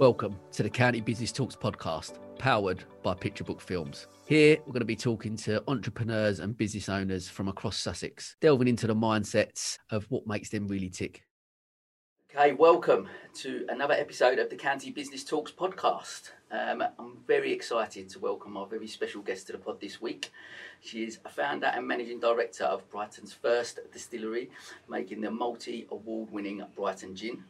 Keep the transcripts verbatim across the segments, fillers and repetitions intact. Welcome to the County Business Talks podcast, powered by Picture Book Films. Here, we're going to be talking to entrepreneurs and business owners from across Sussex, delving into the mindsets of what makes them really tick. Okay, welcome to another episode of the County Business Talks podcast. Um, I'm very excited to welcome our very special guest to the pod this week. She is a founder and managing director of Brighton's first distillery, making the multi-award-winning Brighton Gin.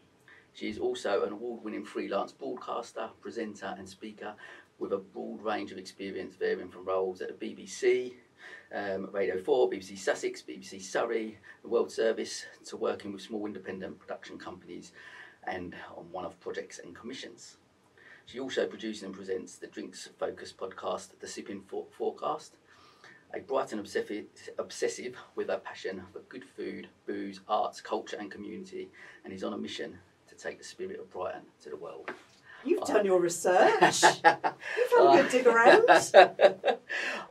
She is also an award-winning freelance broadcaster, presenter and speaker with a broad range of experience varying from roles at the B B C, um, Radio four, B B C Sussex, B B C Surrey, the World Service, to working with small independent production companies and on one-off projects and commissions. She also produces and presents the drinks-focused podcast, The Sipping Forecast, a Brighton obsessive, obsessive with her passion for good food, booze, arts, culture and community, and is on a mission take the spirit of Brighton to the world. You've done your research. You've had a good dig around.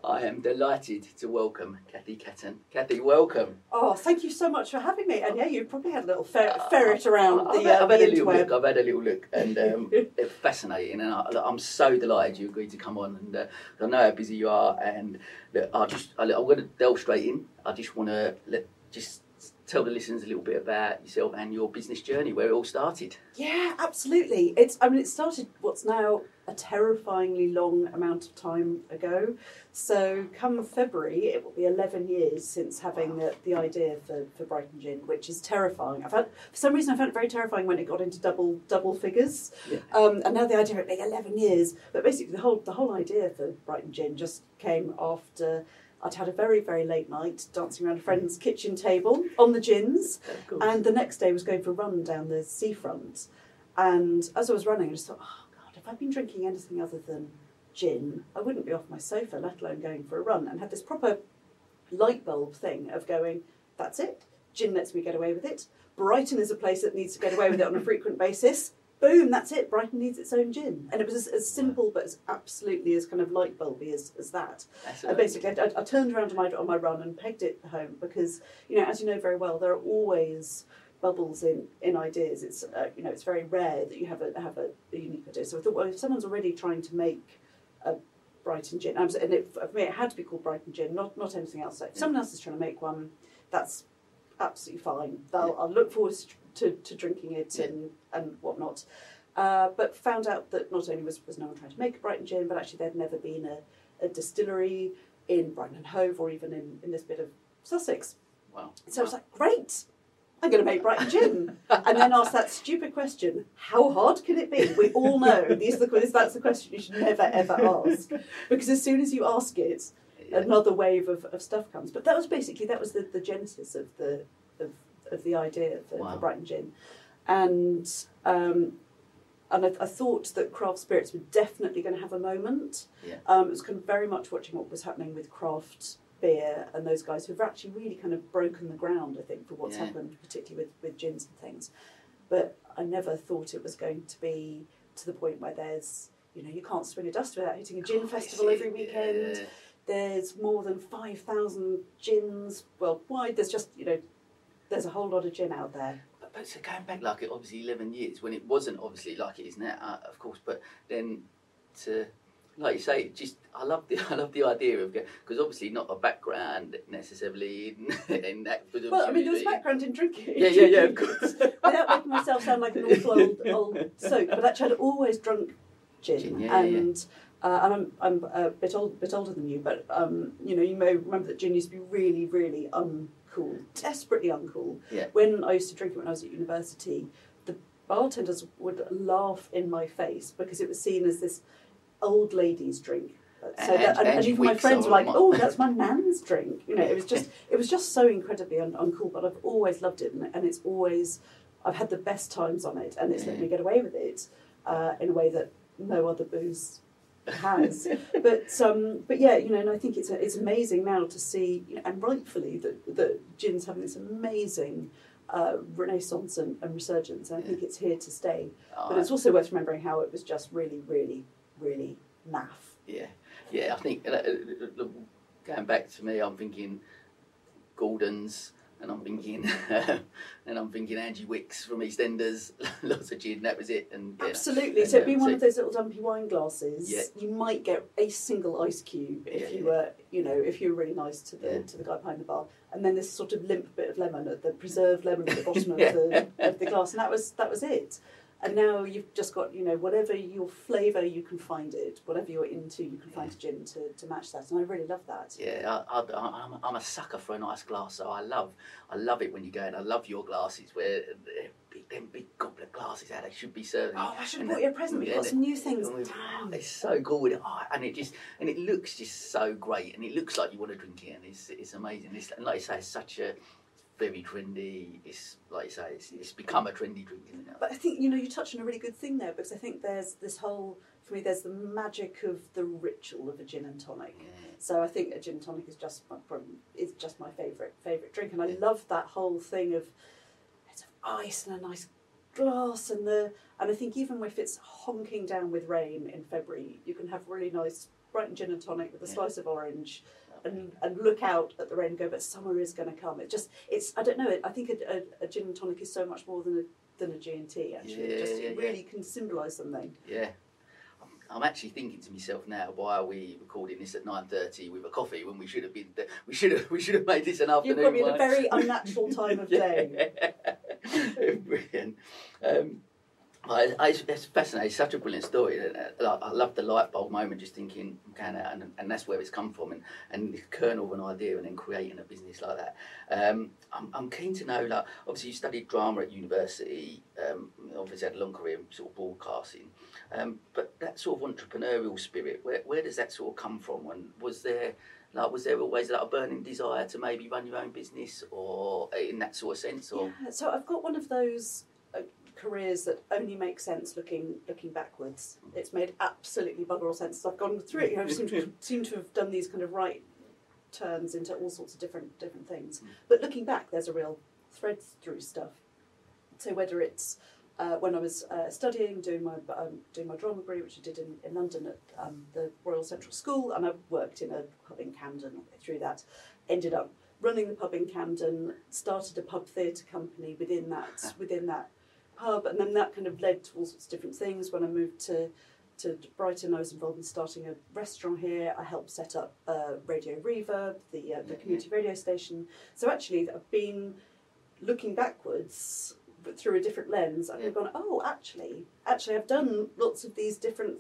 I am delighted to welcome Kathy Caton. Kathy, welcome. Oh, thank you so much for having me. And yeah, you probably had a little fer- ferret around I've, the, uh, I've had the a little look. I've had a little look, and um, they're fascinating. And I, I'm so delighted you agreed to come on. And uh, I know how busy you are. And look, I just, I, I'm going to delve straight in. I just want to let just. Tell the listeners a little bit about yourself and your business journey, where it all started. Yeah, absolutely. It's I mean, it started what's now a terrifyingly long amount of time ago. So come February, it will be eleven years since having wow. the, the idea for, for Brighton Gin, which is terrifying. I've had, for some reason, I found it very terrifying when it got into double double figures. Yeah. Um, and now the idea of it being eleven years. But basically, the whole the whole idea for Brighton Gin just came after I'd had a very, very late night dancing around a friend's kitchen table on the gins, and the next day was going for a run down the seafront. And as I was running, I just thought, oh God, if I'd been drinking anything other than gin, I wouldn't be off my sofa, let alone going for a run. And had this proper light bulb thing of going, that's it, gin lets me get away with it. Brighton is a place that needs to get away with it on a frequent basis. Boom, that's it, Brighton needs its own gin. And it was as, as simple, but as absolutely as kind of light bulby as, as that. And basically, I, I turned around on my, on my run and pegged it home because, you know, as you know very well, there are always bubbles in, in ideas. It's, uh, you know, it's very rare that you have a have a, a unique idea. So I thought, well, if someone's already trying to make a Brighton gin, and it, for me, it had to be called Brighton Gin, not, not anything else. So if someone else is trying to make one, that's absolutely fine. I'll, I'll look forward to To, to drinking it yeah. and, and whatnot. Uh, but found out that not only was, was no one trying to make a Brighton gin, but actually there'd never been a, a distillery in Brighton and Hove or even in, in this bit of Sussex. Wow. So wow. I was like, great, I'm going to make Brighton gin. And then asked that stupid question, how hard can it be? We all know these are the, that's the question you should never, ever ask. Because as soon as you ask it, yeah. another wave of, of stuff comes. But that was basically, that was the, the genesis of the of of the idea for, wow. for Brighton Gin. And um, and I, I thought that craft spirits were definitely going to have a moment. Yeah. Um, it was kind of very much watching what was happening with craft beer and those guys who've actually really kind of broken the ground, I think, for what's yeah. happened, particularly with, with gins and things. But I never thought it was going to be to the point where there's, you know, you can't swing a dust without hitting a gin God, festival every weekend. Yeah. There's more than five thousand gins worldwide. There's just, you know, There's a whole lot of gin out there. But, but so going back, like it obviously eleven years, when it wasn't obviously like it is now, uh, of course, but then to, like you say, just, I love the I love the idea of, because obviously not a background necessarily in, in that. Well, I mean, there was a background in drinking. Yeah, yeah, yeah, of course. Without making myself sound like an awful old, old soak, but actually I'd always drunk gin. gin yeah, and. Yeah. Uh, and I'm I'm a bit old, bit older than you, but um, you know, you may remember that gin used to be really, really uncool, desperately uncool. Yeah. When I used to drink it when I was at university, the bartenders would laugh in my face because it was seen as this old lady's drink. So and, that, and, and even my friends were like, my... "Oh, that's my nan's drink." You know, it was just it was just so incredibly un- uncool. But I've always loved it, and, and it's always I've had the best times on it, and it's yeah. let me get away with it uh, in a way that no other booze has. But um, but yeah, you know, and I think it's a, it's amazing now to see, you know, and rightfully that that gin's having this amazing uh, renaissance and, and resurgence. And I think it's here to stay. Oh, but it's also worth remembering how it was just really, really, really naff. Yeah, yeah. I think uh, going back to me, I'm thinking Gordon's. and I'm thinking, and I'm thinking Angie Wicks from EastEnders, lots of gin. That was it. And yeah. Absolutely. And, so it'd be um, one so of those little dumpy wine glasses. Yeah. You might get a single ice cube if yeah, you yeah. were, you know, if you were really nice to the yeah. to the guy behind the bar. And then this sort of limp bit of lemon, the preserved lemon at the bottom yeah. of the of the glass, and that was that was it. And now you've just got, you know, whatever your flavour you can find it, whatever you're into, you can find a gin to, to match that. And I really love that. Yeah, I, I, I'm, I'm a sucker for a nice glass, so I love I love it when you go, and I love your glasses, where big, them big goblet glasses, how they should be serving. Oh, I should have brought you a present. We've got some new things. Damn. It's so cool with it. Oh, and it just, and it looks just so great, and it looks like you want to drink it, and it's, it's amazing. It's, and like you say, it's such a... very trendy. It's like you say, it's, it's become a trendy drink, isn't it? But I think, you know, you touched on a really good thing there, because I think there's this whole, for me, there's the magic of the ritual of a gin and tonic. Yeah. So I think a gin and tonic is just my is just my favourite favourite drink, and I yeah. love that whole thing of it's ice and a nice glass, and the and I think even if it's honking down with rain in February, you can have really nice Brighton gin and tonic with a yeah. slice of orange. And, and look out at the rain and go, but summer is going to come. It just, it's, I don't know, it, I think a, a, a gin and tonic is so much more than a, than a G and T, actually. Yeah, it just yeah, really yeah. can symbolise something. Yeah. I'm actually thinking to myself now, why are we recording this at nine thirty with a coffee when we should have been? We should have. We should have made this an afternoon. You're probably in a very unnatural time of day. Brilliant. Um, I, I, it's fascinating. It's such a brilliant story. I, I love the light bulb moment, just thinking, okay, and, and that's where it's come from, and, and the kernel of an idea, and then creating a business like that. Um, I'm, I'm keen to know, like, obviously you studied drama at university, um, obviously had a long career in sort of broadcasting, um, but that sort of entrepreneurial spirit, where, where does that sort of come from? And was there... Like, was there always like a burning desire to maybe run your own business, or in that sort of sense? Or? Yeah, so I've got one of those uh, careers that only make sense looking looking backwards. It's made absolutely bugger all sense. I've gone through it. You know, I seem to, seem to have done these kind of right turns into all sorts of different different things. But looking back, there's a real thread through stuff. So whether it's uh, when I was uh, studying, doing my um, doing my drama degree, which I did in, in London at um, the Royal Central School, and I worked in a pub in Camden through that, ended up running the pub in Camden, started a pub theatre company within that within that pub, and then that kind of led to all sorts of different things. When I moved to to Brighton, I was involved in starting a restaurant here. I helped set up uh, Radio Reverb, the uh, the community radio station. So actually, I've been looking backwards but through a different lens, and I've gone, oh, actually, actually, I've done lots of these different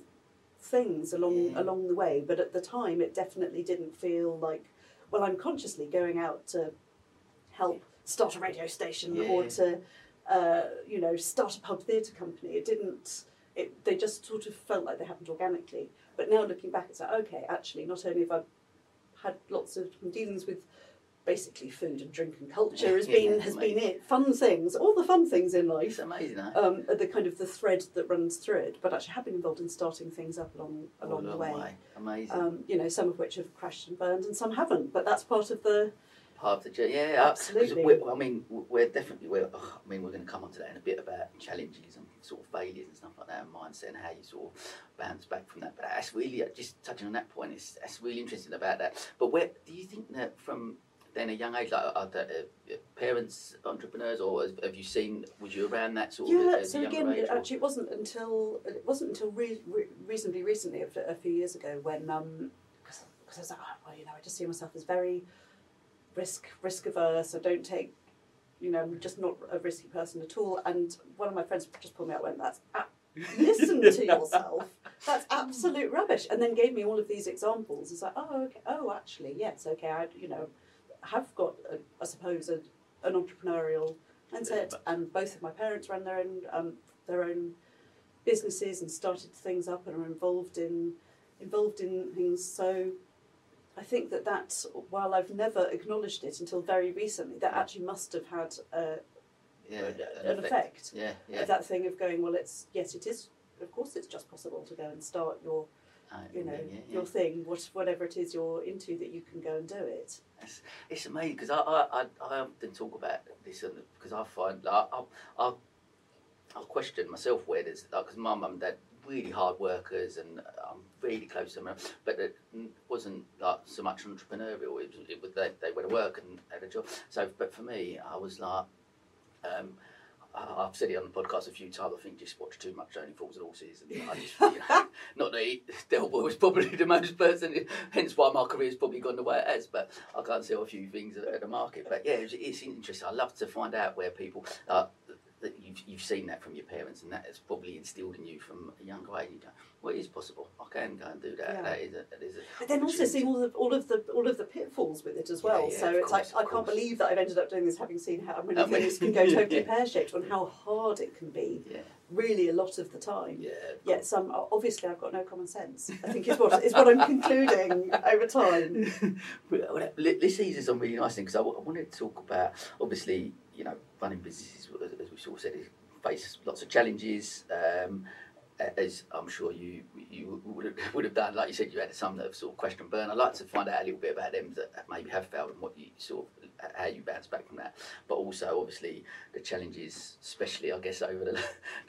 things along yeah. along the way. But at the time, it definitely didn't feel like, well, I'm consciously going out to help start a radio station yeah. or to. Uh, you know, start a pub theatre company. It didn't, it, they just sort of felt like they happened organically. But now looking back, it's like, okay, actually, not only have I had lots of dealings with basically food and drink and culture has yeah, been yeah, has amazing. been it. Fun things, all the fun things in life. It's amazing, huh? Um, are the kind of the thread that runs through it, but actually have been involved in starting things up along, along the way. way. Amazing. Um, you know, some of which have crashed and burned and some haven't, but that's part of the... Part of the journey, yeah, absolutely. I mean, we're definitely, we're, oh, I mean, we're going to come on to that in a bit about challenges and sort of failures and stuff like that, and mindset and how you sort of bounce back from that. But that's really, just touching on that point, it's, that's really interesting about that. But where do you think that from then a young age, like are the, uh, parents entrepreneurs, or have you seen, was you around that sort yeah, of? Yeah, so again, age, actually, it wasn't until it wasn't until re re reasonably recently, a few years ago, when because um, I was like, oh, well, you know, I just see myself as very risk risk averse. I don't take, you know, I'm just not a risky person at all. And one of my friends just pulled me out and went, that's listen to yourself, that's absolute rubbish, and then gave me all of these examples. It's like, oh, okay, oh, actually, yes, okay, I, you know, have got a, I suppose a, an entrepreneurial mindset, and both of my parents ran their own um, their own businesses and started things up and are involved in involved in things. So I think that that, while I've never acknowledged it until very recently, that actually must have had a, yeah, a, an, an effect, effect yeah, yeah. of that thing of going, well, it's, yes, it is, of course it's just possible to go and start your, I you know, mean, yeah, yeah. your thing, what, whatever it is you're into, that you can go and do it. It's, it's amazing, because I, I, I, I often talk about this, because I find, like, I'll, I'll, I'll question myself where there's, like, because my mum and dad, really hard workers, and I'm really close to them, but it wasn't like so much entrepreneurial. It was, it was they, they went to work and had a job. So, but for me, I was like, um, I've said it on the podcast a few times, I think just watch too much Only Fools and Horses. And I just, you know, not that he, Del Boy was probably the most person, hence why my career's probably gone the way it has, but I can't sell a few things at, at the market. But yeah, it's, it's interesting. I love to find out where people, uh, that you've, you've seen that from your parents, and that is probably instilled in you from a younger age. You go, well, it is possible. I can go and do that. Yeah. That is a, that is a but then also seeing all of all of the all of the pitfalls with it as well. Yeah, yeah, so it's course, like I can't believe that I've ended up doing this, having seen how many um, things can go totally yeah. pear-shaped, on how hard it can be. Yeah. Really, a lot of the time. Yeah. Yet some, obviously, I've got no common sense, I think is what is what I'm concluding over time. Well, this season's on really nice thing because I, I wanted to talk about, obviously, you know, running businesses, as we sort of said, face lots of challenges, um, as I'm sure you you would have, would have done. Like you said, you had some that have sort of question burn. I'd like to find out a little bit about them that maybe have failed and what you sort of, how you bounce back from that. But also, obviously, the challenges, especially, I guess, over the,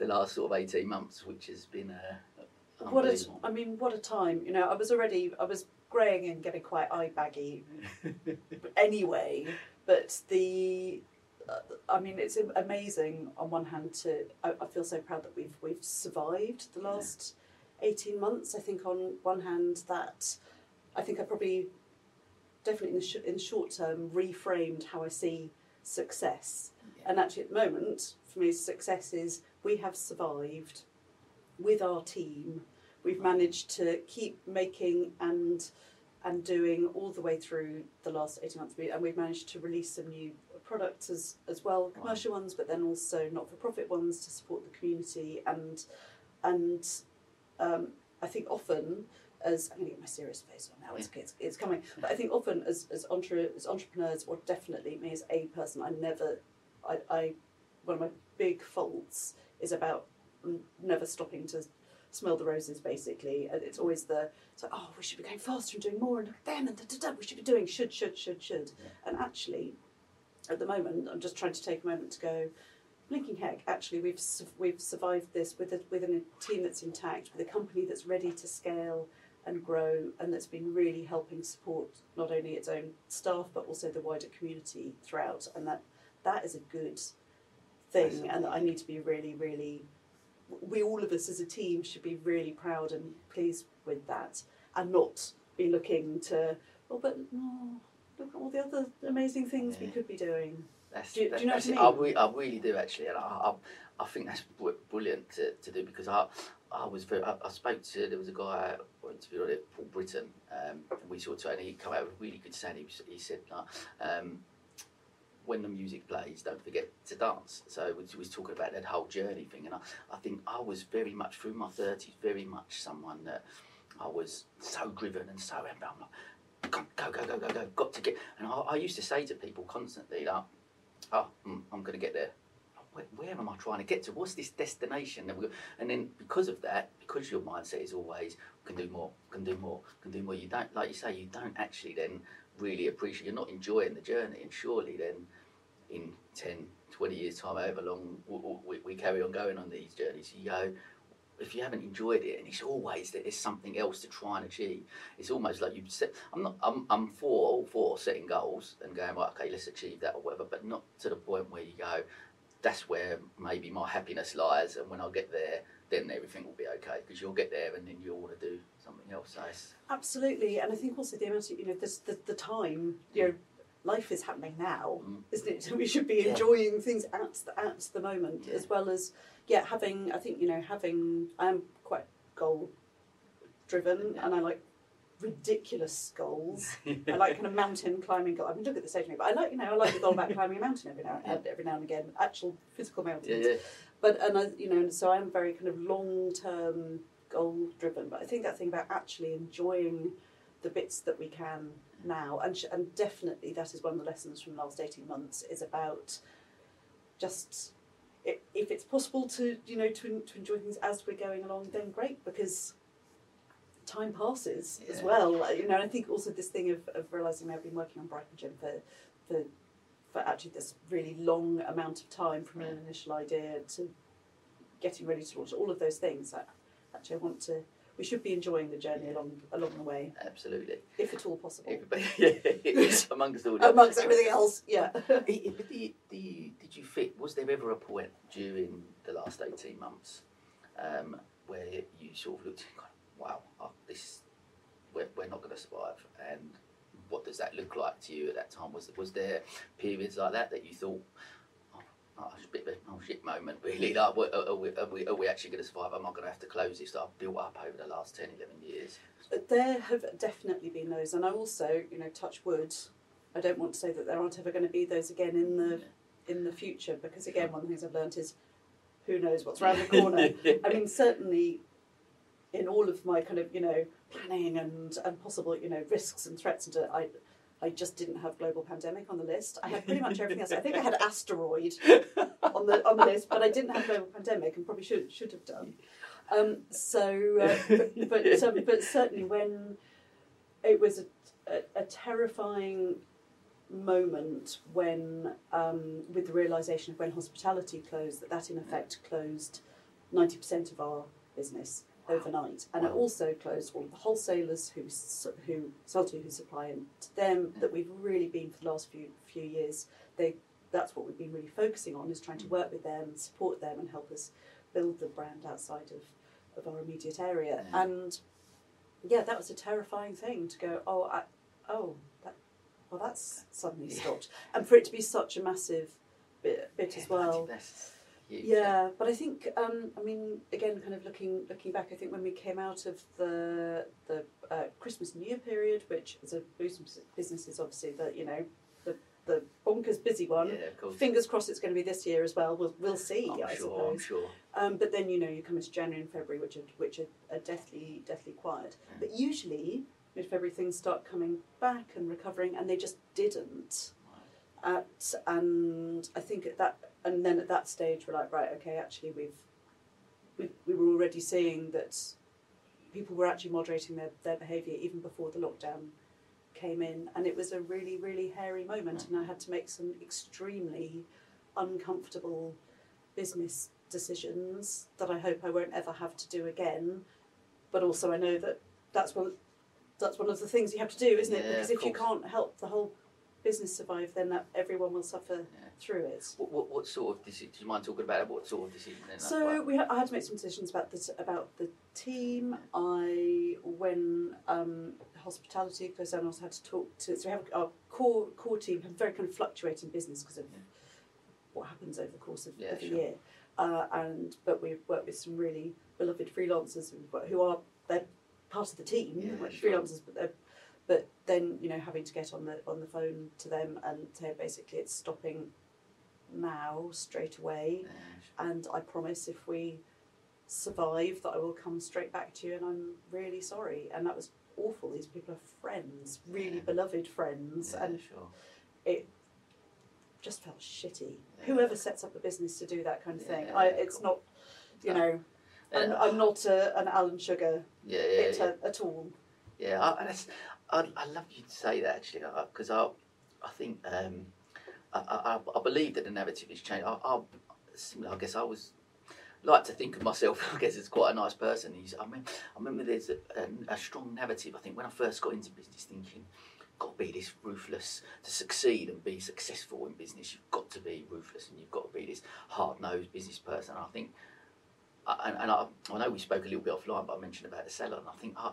the last sort of eighteen months, which has been uh, unbelievable. What a, I mean, what a time. You know, I was already, I was greying and getting quite eye-baggy anyway, but the... I mean, it's amazing on one hand to, I, I feel so proud that we've we've survived the last yeah. eighteen months. I think on one hand that I think I probably definitely in the, sh in the short term reframed how I see success. Yeah. And actually at the moment, for me, success is we have survived with our team. We've managed to keep making and and doing all the way through the last eighteen months. And we've managed to release some new products as, as well, commercial ones, but then also not-for-profit ones to support the community. And and um, I think often as, I'm going to get my serious face on now, it's, it's, it's coming, but I think often as, as, entre, as entrepreneurs, or definitely me as a person, I never, I, I one of my big faults is about never stopping to smell the roses, basically. It's always the, it's like, oh, we should be going faster and doing more, and look at them, and da, da, da, we should be doing should, should, should, should. Yeah. And actually, at the moment, I'm just trying to take a moment to go, blinking heck, actually, we've su we've survived this with a, within a team that's intact, with a company that's ready to scale and grow, and that's been really helping support not only its own staff, but also the wider community throughout. And that that is a good thing, and that I need to be really, really, we all of us as a team should be really proud and pleased with that, and not be looking to, oh, but no. Look at all the other amazing things yeah. we could be doing. That's, do, that's, do you know what I mean? I, re I really do, actually, and I I, I think that's brilliant to, to do, because I I was very, I, I spoke to, there was a guy I interviewed on it, Paul Britton, um, and we saw it, and he came out with a really good saying. He, he said, like, um, when the music plays, don't forget to dance. So we was talking about that whole journey thing, and I, I think I was very much, through my thirties, very much someone that I was so driven and so, I'm like, go, go, go, go, go, go, got to get... And I, I used to say to people constantly, like, oh, mm, I'm going to get there. Where, where am I trying to get to? What's this destination? That we, and then because of that, because your mindset is always, can do more, can do more, can do more, you don't, like you say, you don't actually then really appreciate, you're not enjoying the journey, and surely then in ten, twenty years' time, however long we, we, we carry on going on these journeys, you go, if you haven't enjoyed it, and it's always that there's something else to try and achieve. It's almost like you set. I'm not. I'm. I'm for all for setting goals and going, right, okay, let's achieve that or whatever. But not to the point where you go, that's where maybe my happiness lies. And when I get there, then everything will be okay, because you'll get there and then you'll want to do something else. So absolutely, and I think also the amount of, you know, this, the the time, you know, life is happening now, mm. isn't it? So we should be enjoying yeah. things at the, at the moment, yeah. as well as yeah having. I think you know having. I am quite goal driven, yeah. and I like ridiculous goals. I like kind of mountain climbing goal. I mean, look at the stage, but I like you know I like the goal about climbing a mountain every now and, every now and again, actual physical mountains. Yeah, yeah. But and I, you know, so I am very kind of long term goal driven. But I think that thing about actually enjoying the bits that we can now, and sh and definitely that is one of the lessons from the last eighteen months, is about just it, if it's possible to you know to, to enjoy things as we're going along, then great, because time passes yeah. as well, you know. And I think also this thing of, of realising I've been working on Brighton Gin for, for for actually this really long amount of time, from yeah. an initial idea to getting ready to launch, all of those things. I, actually I want to we should be enjoying the journey yeah. along along the way. Absolutely. If at all possible. Yeah, amongst all the amongst everything else, yeah. But the, the, did you fit, was there ever a point during the last eighteen months um, where you sort of looked, wow, oh, this, we're, we're not going to survive, and what does that look like to you at that time? Was, was there periods like that that you thought, oh, it's a bit of an oh shit moment, really. Like, are we, are we, are we actually going to survive? Am I going to have to close this that I've built up over the last ten, eleven years? There have definitely been those, and I also, you know, touch wood, I don't want to say that there aren't ever going to be those again in the yeah. in the future, because again, one of the things I've learnt is who knows what's around the corner. I mean, certainly in all of my kind of, you know, planning and, and possible, you know, risks and threats, and I. I just didn't have global pandemic on the list. I had pretty much everything else. I think I had asteroid on the on the list, but I didn't have global pandemic, and probably should should have done. Um, so, uh, but but, um, but certainly when it was a, a, a terrifying moment when um, with the realisation of when hospitality closed, that that in effect closed ninety percent of our business overnight, and wow. it also closed all the wholesalers who who sell to, who supply and to them that we've really been for the last few few years. They that's what we've been really focusing on, is trying to work with them, support them, and help us build the brand outside of, of our immediate area. Yeah. And yeah, that was a terrifying thing to go. Oh, I, oh, that, well, that's suddenly stopped, and for it to be such a massive bit, bit yeah, as well. Huge. Yeah, but I think um, I mean again, kind of looking looking back, I think when we came out of the the uh, Christmas New Year period, which as a business is obviously the you know the the bonkers busy one. Yeah, of course. Fingers crossed it's going to be this year as well. We'll we'll see. I'm I sure. Suppose. I'm sure. Um, but then you know you come into January and February, which are which are, are deathly deathly quiet. Yeah. But usually mid-February things start coming back and recovering, and they just didn't. Right. At and I think at that. And then at that stage, we're like, right, okay, actually, we've we, we were already seeing that people were actually moderating their, their behaviour even before the lockdown came in. And it was a really, really hairy moment. And I had to make some extremely uncomfortable business decisions that I hope I won't ever have to do again. But also I know that that's one, that's one of the things you have to do, isn't it? Yeah, because if you can't help the whole business survive, then that everyone will suffer yeah. through it. What, what, what sort of decision? Do you mind talking about it? What sort of decision? Then so we, ha I had to make some decisions about the about the team. I when um, hospitality because I also had to talk to. So we have our core core team have very kind of fluctuating business because of yeah. what happens over the course of, yeah, of sure. the year. Uh, and but we've worked with some really beloved freelancers who are they're part of the team. Yeah, like sure. Freelancers, but they're But then, you know, having to get on the on the phone to them and say basically it's stopping now, straight away. And I promise if we survive that I will come straight back to you and I'm really sorry. And that was awful. These people are friends, really yeah. beloved friends. Yeah, and sure. it just felt shitty. Yeah. Whoever sets up a business to do that kind of yeah, thing, yeah, I, it's cool. not, you know, yeah. I'm, I'm not a, an Alan Sugar yeah, yeah, yeah. at all. Yeah, I, that's, I, I love you to say that actually, because I, I, I think um, I, I, I believe that the narrative has changed. I, I, I guess I was like to think of myself. I guess as quite a nice person. I remember, I remember there's a, a, a strong narrative. I think when I first got into business, thinking, got to be this ruthless to succeed and be successful in business. You've got to be ruthless and you've got to be this hard-nosed business person. And I think, and, and I, I know we spoke a little bit offline, but I mentioned about the seller, and I think. I,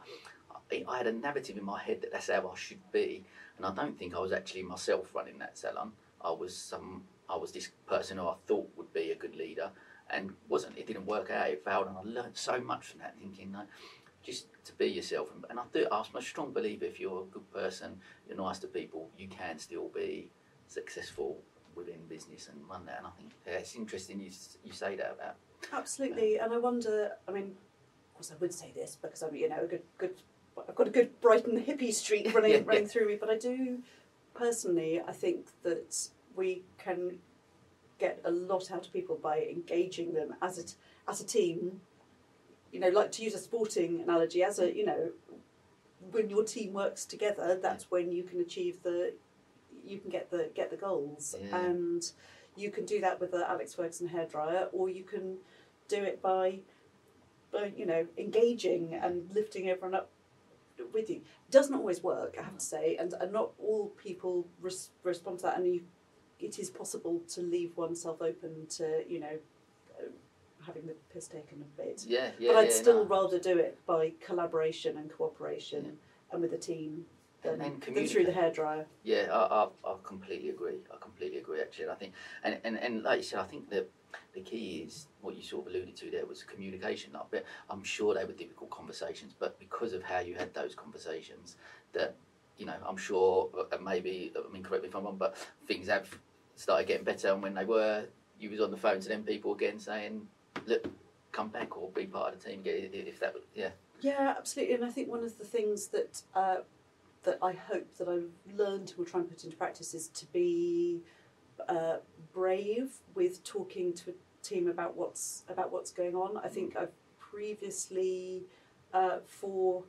I had a narrative in my head that that's how I should be, and I don't think I was actually myself running that salon. I was some, I was this person who I thought would be a good leader, and wasn't. It didn't work out. It failed, and I learned so much from that. Thinking, no, just to be yourself, and, and I do. I'm a strong believer. If you're a good person, you're nice to people, you can still be successful within business and run that. And I think yeah, it's interesting you you say that about. Absolutely, um, and I wonder. I mean, of course, I would say this because I'm, you know, a good good. I've got a good Brighton hippie streak running yeah, running yeah. through me, but I do personally. I think that we can get a lot out of people by engaging them as a as a team. You know, like to use a sporting analogy, as a you know, when your team works together, that's yeah. when you can achieve the, you can get the get the goals, yeah. and you can do that with the Alex Ferguson hairdryer, or you can do it by. for, you know, engaging and lifting everyone up with you. Doesn't always work, I have to say, and, and not all people res respond to that. And you, it is possible to leave oneself open to, you know, having the piss taken a bit. Yeah, yeah. But I'd yeah, still no. rather do it by collaboration and cooperation yeah. and with a team than, than through the hairdryer. Yeah, I, I I completely agree. I completely agree. Actually, and I think, and, and and like you said, I think the the key is what you sort of alluded to there was communication. Like, but I'm sure they were difficult conversations, but because of how you had those conversations, that you know, I'm sure, and maybe I mean, correct me if I'm wrong, but things have started getting better. And when they were, you was on the phone to them people again saying, look, come back or be part of the team. If that, yeah, yeah, absolutely. And I think one of the things that uh, that I hope that I've learned and will try and put into practice is to be uh, brave with talking to a team about what's about what's going on. I think I've previously uh, for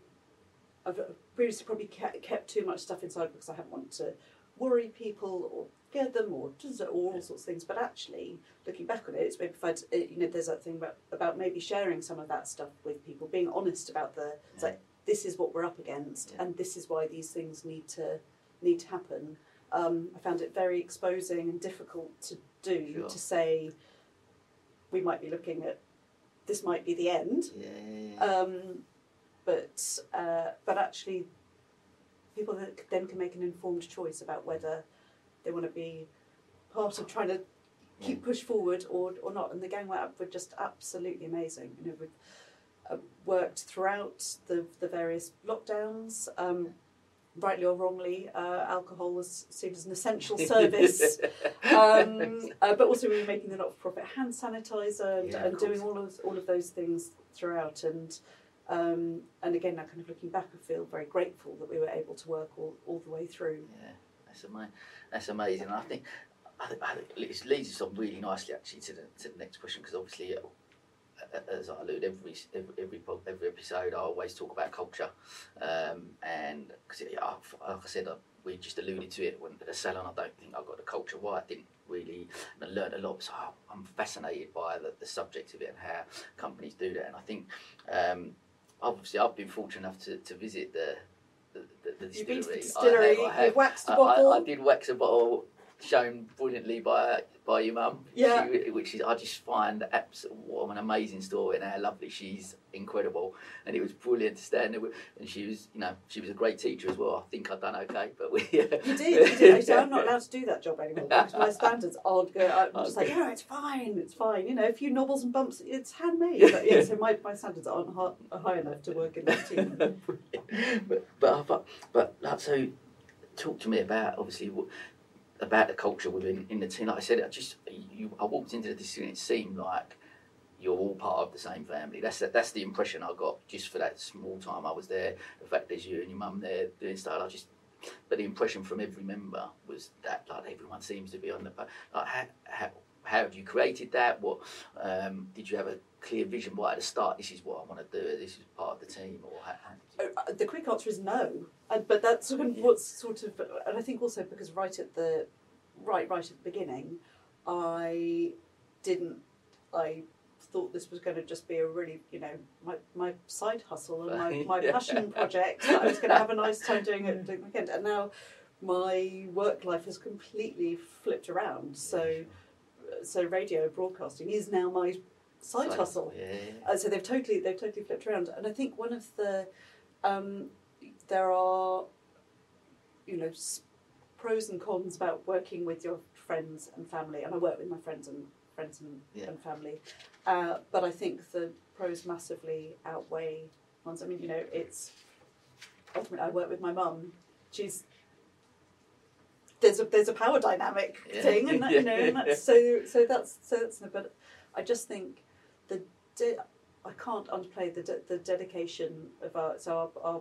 I've previously probably kept too much stuff inside because I haven't wanted to worry people or get them or all sorts of things, but actually looking back on it, it's maybe if I'd, you know, there's that thing about, about maybe sharing some of that stuff with people, being honest about the, it's yeah. like, this is what we're up against yeah. and this is why these things need to need to happen. Um, I found it very exposing and difficult to do, sure. to say we might be looking at, this might be the end, yeah. um, but, uh, but actually people that then can make an informed choice about whether they want to be part of trying to keep push forward or, or not. And the gang went up were just absolutely amazing. You know, we've uh, worked throughout the, the various lockdowns. Um, rightly or wrongly, uh, alcohol was seen as an essential service. um, uh, but also we were making the not-for-profit hand sanitiser and, yeah, and doing all of, all of those things throughout. And um, and again, now kind of looking back, I feel very grateful that we were able to work all, all the way through. Yeah. That's amazing. That's amazing. And I think, I think, I think it leads us on really nicely actually to the, to the next question, because obviously, as I allude, every every every episode I always talk about culture, um, and because like I said, I, we just alluded to it when the salon. I don't think I got the culture right. I didn't really, and I learned a lot. So I'm fascinated by the, the subject of it and how companies do that. And I think, um, obviously, I've been fortunate enough to to visit the. The, the distillery. You've been to the distillery, I have, I have. You've waxed a bottle. I, I, I did wax a bottle, shown brilliantly by by your mum. Yeah. She, which is, I just find absolutely, what an amazing story and how lovely, she's incredible. And it was brilliant to stand there with, and she was, you know, she was a great teacher as well. I think I'd done okay, but we... You did, you did. So I'm not allowed to do that job anymore because my standards aren't good. I'm just like, yeah, it's fine, it's fine. You know, a few nobbles and bumps, it's handmade. But yeah, so my, my standards aren't high, high enough to work in that team. But, but, but, but like, so talk to me about, obviously, what, about the culture within in the team. Like I said, I just you, I walked into the decision. It seemed like you're all part of the same family. That's the, that's the impression I got just for that small time I was there. The fact there's you and your mum there doing stuff. I just, but the impression from every member was that like everyone seems to be on the. Like how how, how have you created that? What um, did you have a clear vision right at the start? This is what I want to do. This is part of the team. Or how, how you... uh, the quick answer is no. Uh, but that's sort of yeah. what's sort of, and I think also because right at the, right, right at the beginning, I didn't, I thought this was going to just be a really, you know, my, my side hustle and my, my yeah. passion project that I was going to have a nice time doing it during the weekend. And now my work life has completely flipped around. So, so radio broadcasting is now my side, side hustle. Yeah, yeah. Uh, so they've totally, they've totally flipped around. And I think one of the, um, there are, you know, pros and cons about working with your friends and family, and I work with my friends and friends and, yeah. and family, uh, but I think the pros massively outweigh ones. I mean, you know, it's ultimately I work with my mum. She's there's a there's a power dynamic yeah. thing, and that, you know, and that's, so so that's so that's. But I just think the de I can't underplay the de the dedication of our so our. our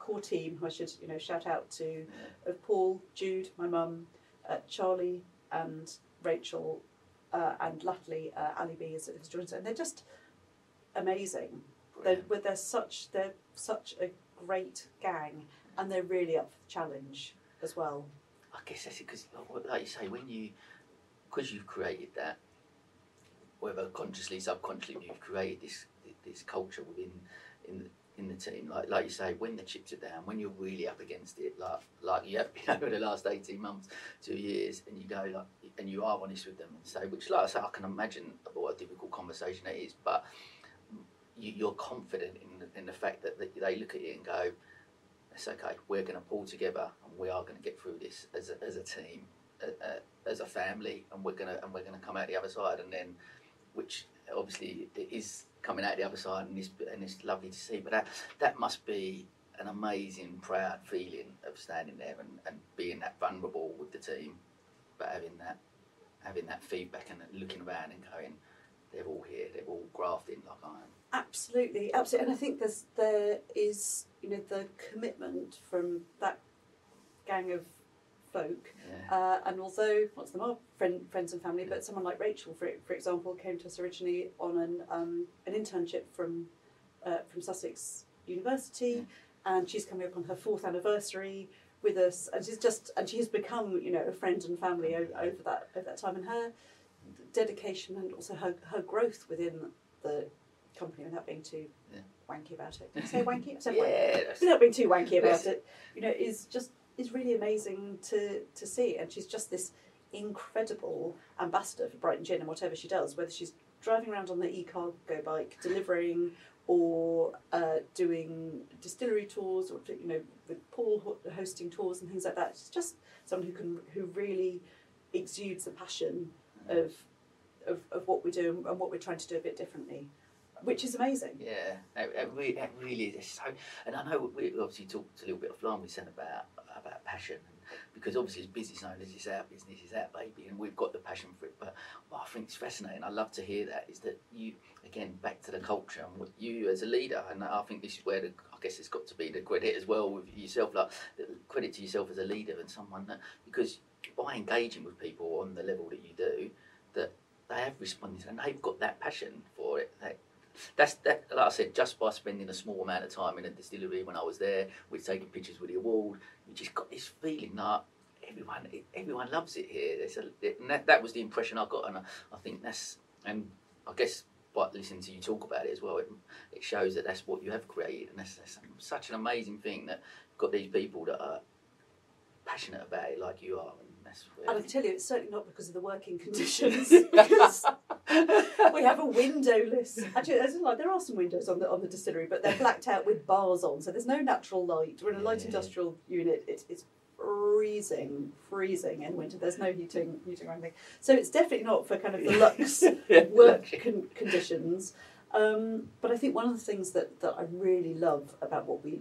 core team, who I should, you know, shout out to, of uh, Paul, Jude, my mum, uh, Charlie, and Rachel, uh, and latterly uh, Ali B has joined us, and they're just amazing. They're, they're such they're such a great gang, and they're really up for the challenge as well. I guess that's it, because like you say, when you because you've created that, whether consciously, subconsciously, you've created this. this culture within in the, in the team. Like like you say, when the chips are down, when you're really up against it, like like you have been over the last eighteen months, two years, and you go like, and you are honest with them and say, which like I say, I can imagine what a difficult conversation it is, but you, you're confident in the, in the fact that they look at you and go, it's okay, we're going to pull together and we are going to get through this as a, as a team, a, a, as a family, and we're gonna and we're gonna come out the other side, and then, which obviously it is coming out the other side, and it's, and it's lovely to see. But that that must be an amazing, proud feeling of standing there and, and being that vulnerable with the team, but having that having that feedback and looking around and going, they're all here, they're all grafting like I am. Absolutely, absolutely, and I think there's there is you know the commitment from that gang of folk, yeah. uh, and although lots of them are friend, friends and family, yeah. but someone like Rachel, for for example, came to us originally on an um, an internship from uh, from Sussex University, yeah. and she's coming up on her fourth anniversary with us, and she's just and she's become you know a friend and family o over that over that time, and her dedication and also her her growth within the company without being too yeah. wanky about it. Can I say wanky? I said yeah, wanky. Without being too wanky about it, you know, is just is really amazing to to see. And she's just this incredible ambassador for Brighton Gin and whatever she does, whether she's driving around on the e-cargo bike delivering, or uh, doing distillery tours, or you know, with Paul hosting tours and things like that. She's just someone who can who really exudes the passion of of, of what we do and what we're trying to do a bit differently. Which is amazing. Yeah, it, it, really, it really is. So, and I know we obviously talked a little bit offline. We said about about passion, and, because obviously as business owners, it's our business, it's our baby, and we've got the passion for it. But what I think is fascinating, I love to hear that, is that you again back to the culture and what you as a leader. And I think this is where the, I guess it's got to be the credit as well with yourself, like the credit to yourself as a leader and someone that, because by engaging with people on the level that you do, that they have responded and they've got that passion for it. That, That's that. Like I said, just by spending a small amount of time in a distillery when I was there, we're taking pictures with the award. You just got this feeling that everyone, everyone loves it here. There's a, and that, that was the impression I got, and I, I think that's, and I guess by listening to you talk about it as well, it, it shows that that's what you have created, and that's, that's such an amazing thing that you've got these people that are passionate about it like you are. And and I can tell you, it's certainly not because of the working conditions. Because we have a windowless. Actually, like, there are some windows on the on the distillery, but they're blacked out with bars on, so there's no natural light. We're in a light yeah. industrial unit. It, it's freezing, freezing in winter. There's no heating, heating or anything. So it's definitely not for kind of the luxe yeah, work con conditions. Um, but I think one of the things that that I really love about what we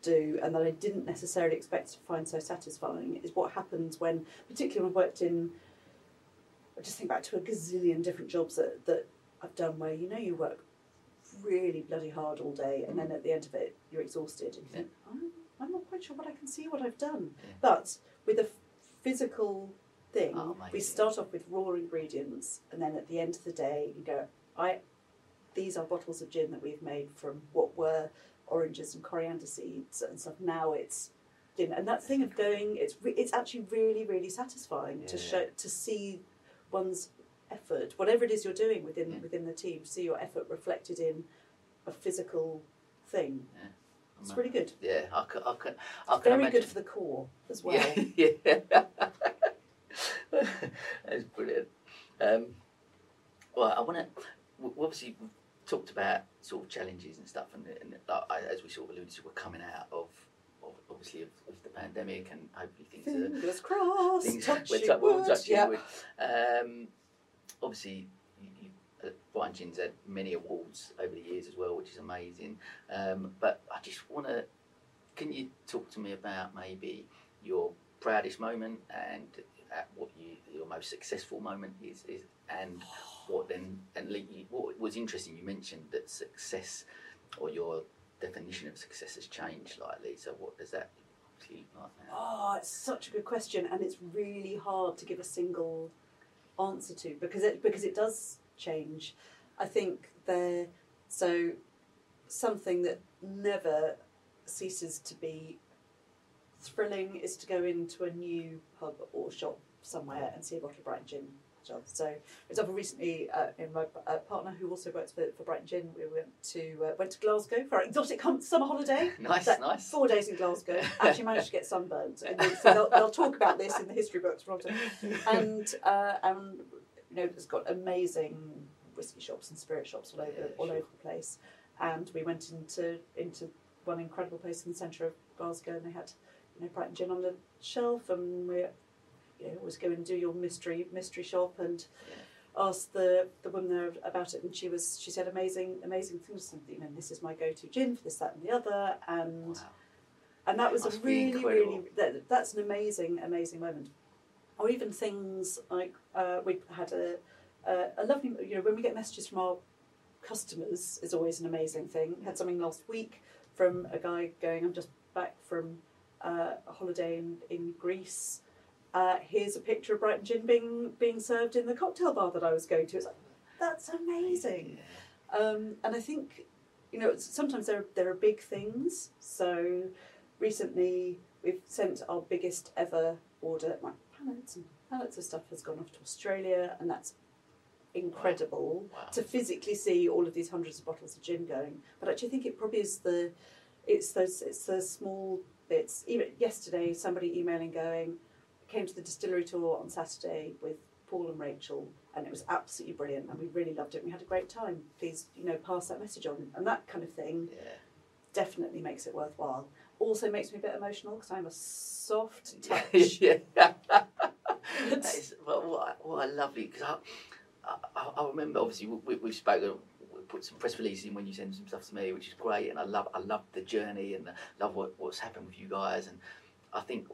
do, and that I didn't necessarily expect to find so satisfying, is what happens when, particularly when I've worked in, I just think back to a gazillion different jobs that, that I've done where you know you work really bloody hard all day, and then at the end of it you're exhausted and you think, I'm, I'm not quite sure what I can see what I've done. Yeah. But with a physical thing, oh, we start off with raw ingredients, and then at the end of the day you go, I, these are bottles of gin that we've made from what were oranges and coriander seeds and stuff. Now it's gin, and that thing of going, it's re it's actually really really satisfying yeah. to show, to see one's effort, whatever it is you're doing within yeah. within the team, see your effort reflected in a physical thing. Yeah. It's pretty good. Yeah, I could. I could. I could very imagine. Good for the core as well. Yeah, yeah. That's brilliant. Um, well, I want to obviously. Talked about sort of challenges and stuff, and, and uh, as we sort of alluded to, we're coming out of, of obviously of, of the pandemic, and hopefully things fingers are, crossed, things touching we're, wood, we're touching yeah. wood. Um, obviously, you, you, uh, Brighton Gin's had many awards over the years as well, which is amazing. Um, but I just want to, can you talk to me about maybe your proudest moment and at what you, your most successful moment is, is and. What then? And what was interesting, you mentioned that success, or your definition of success, has changed slightly. So what does that look like now? Oh, it's such a good question, and it's really hard to give a single answer to, because it because it does change. I think there so something that never ceases to be thrilling is to go into a new pub or shop somewhere and see a bottle of Brighton Gin. job. So, for example, recently, uh, in my uh, partner who also works for, for Brighton Gin, we went to uh, went to Glasgow for our exotic summer holiday. Nice, so nice. Four days in Glasgow. Actually managed to get sunburned. And then, so they'll, they'll talk about this in the history books, Roger. And uh, and you know, it's got amazing whiskey shops and spirit shops all over yeah, all sure. over the place. And we went into into one incredible place in the centre of Glasgow, and they had you know Brighton Gin on the shelf, and we. You know, always go and do your mystery mystery shop and yeah. ask the, the woman there about it, and she was she said amazing amazing things. And, you know, this is my go-to gin for this, that, and the other, and wow. and that was a really incredible. really that, that's an amazing amazing moment. Or even things like uh, we had a, a a lovely you know when we get messages from our customers is always an amazing thing. We had something last week from a guy going, I'm just back from uh, a holiday in, in Greece. Uh, here's a picture of Brighton Gin being being served in the cocktail bar that I was going to. It's like, that's amazing. Yeah. Um, and I think, you know, sometimes there are, there are big things. So recently we've sent our biggest ever order. My pallets and pallets of stuff has gone off to Australia, and that's incredible wow. Wow. to physically see all of these hundreds of bottles of gin going. But I actually think it probably is the, it's those, it's the small bits. Even yesterday, somebody emailing going, came to the distillery tour on Saturday with Paul and Rachel, and it was absolutely brilliant, and we really loved it. We had a great time. Please, you know, pass that message on, and that kind of thing yeah. definitely makes it worthwhile. Also makes me a bit emotional because I'm a soft touch. yeah, that is, well, what, what a lovely. Because I, I, I remember obviously we, we've spoken. Put some press releases in when you send some stuff to me, which is great, and I love I love the journey and I love what, what's happened with you guys, and I think.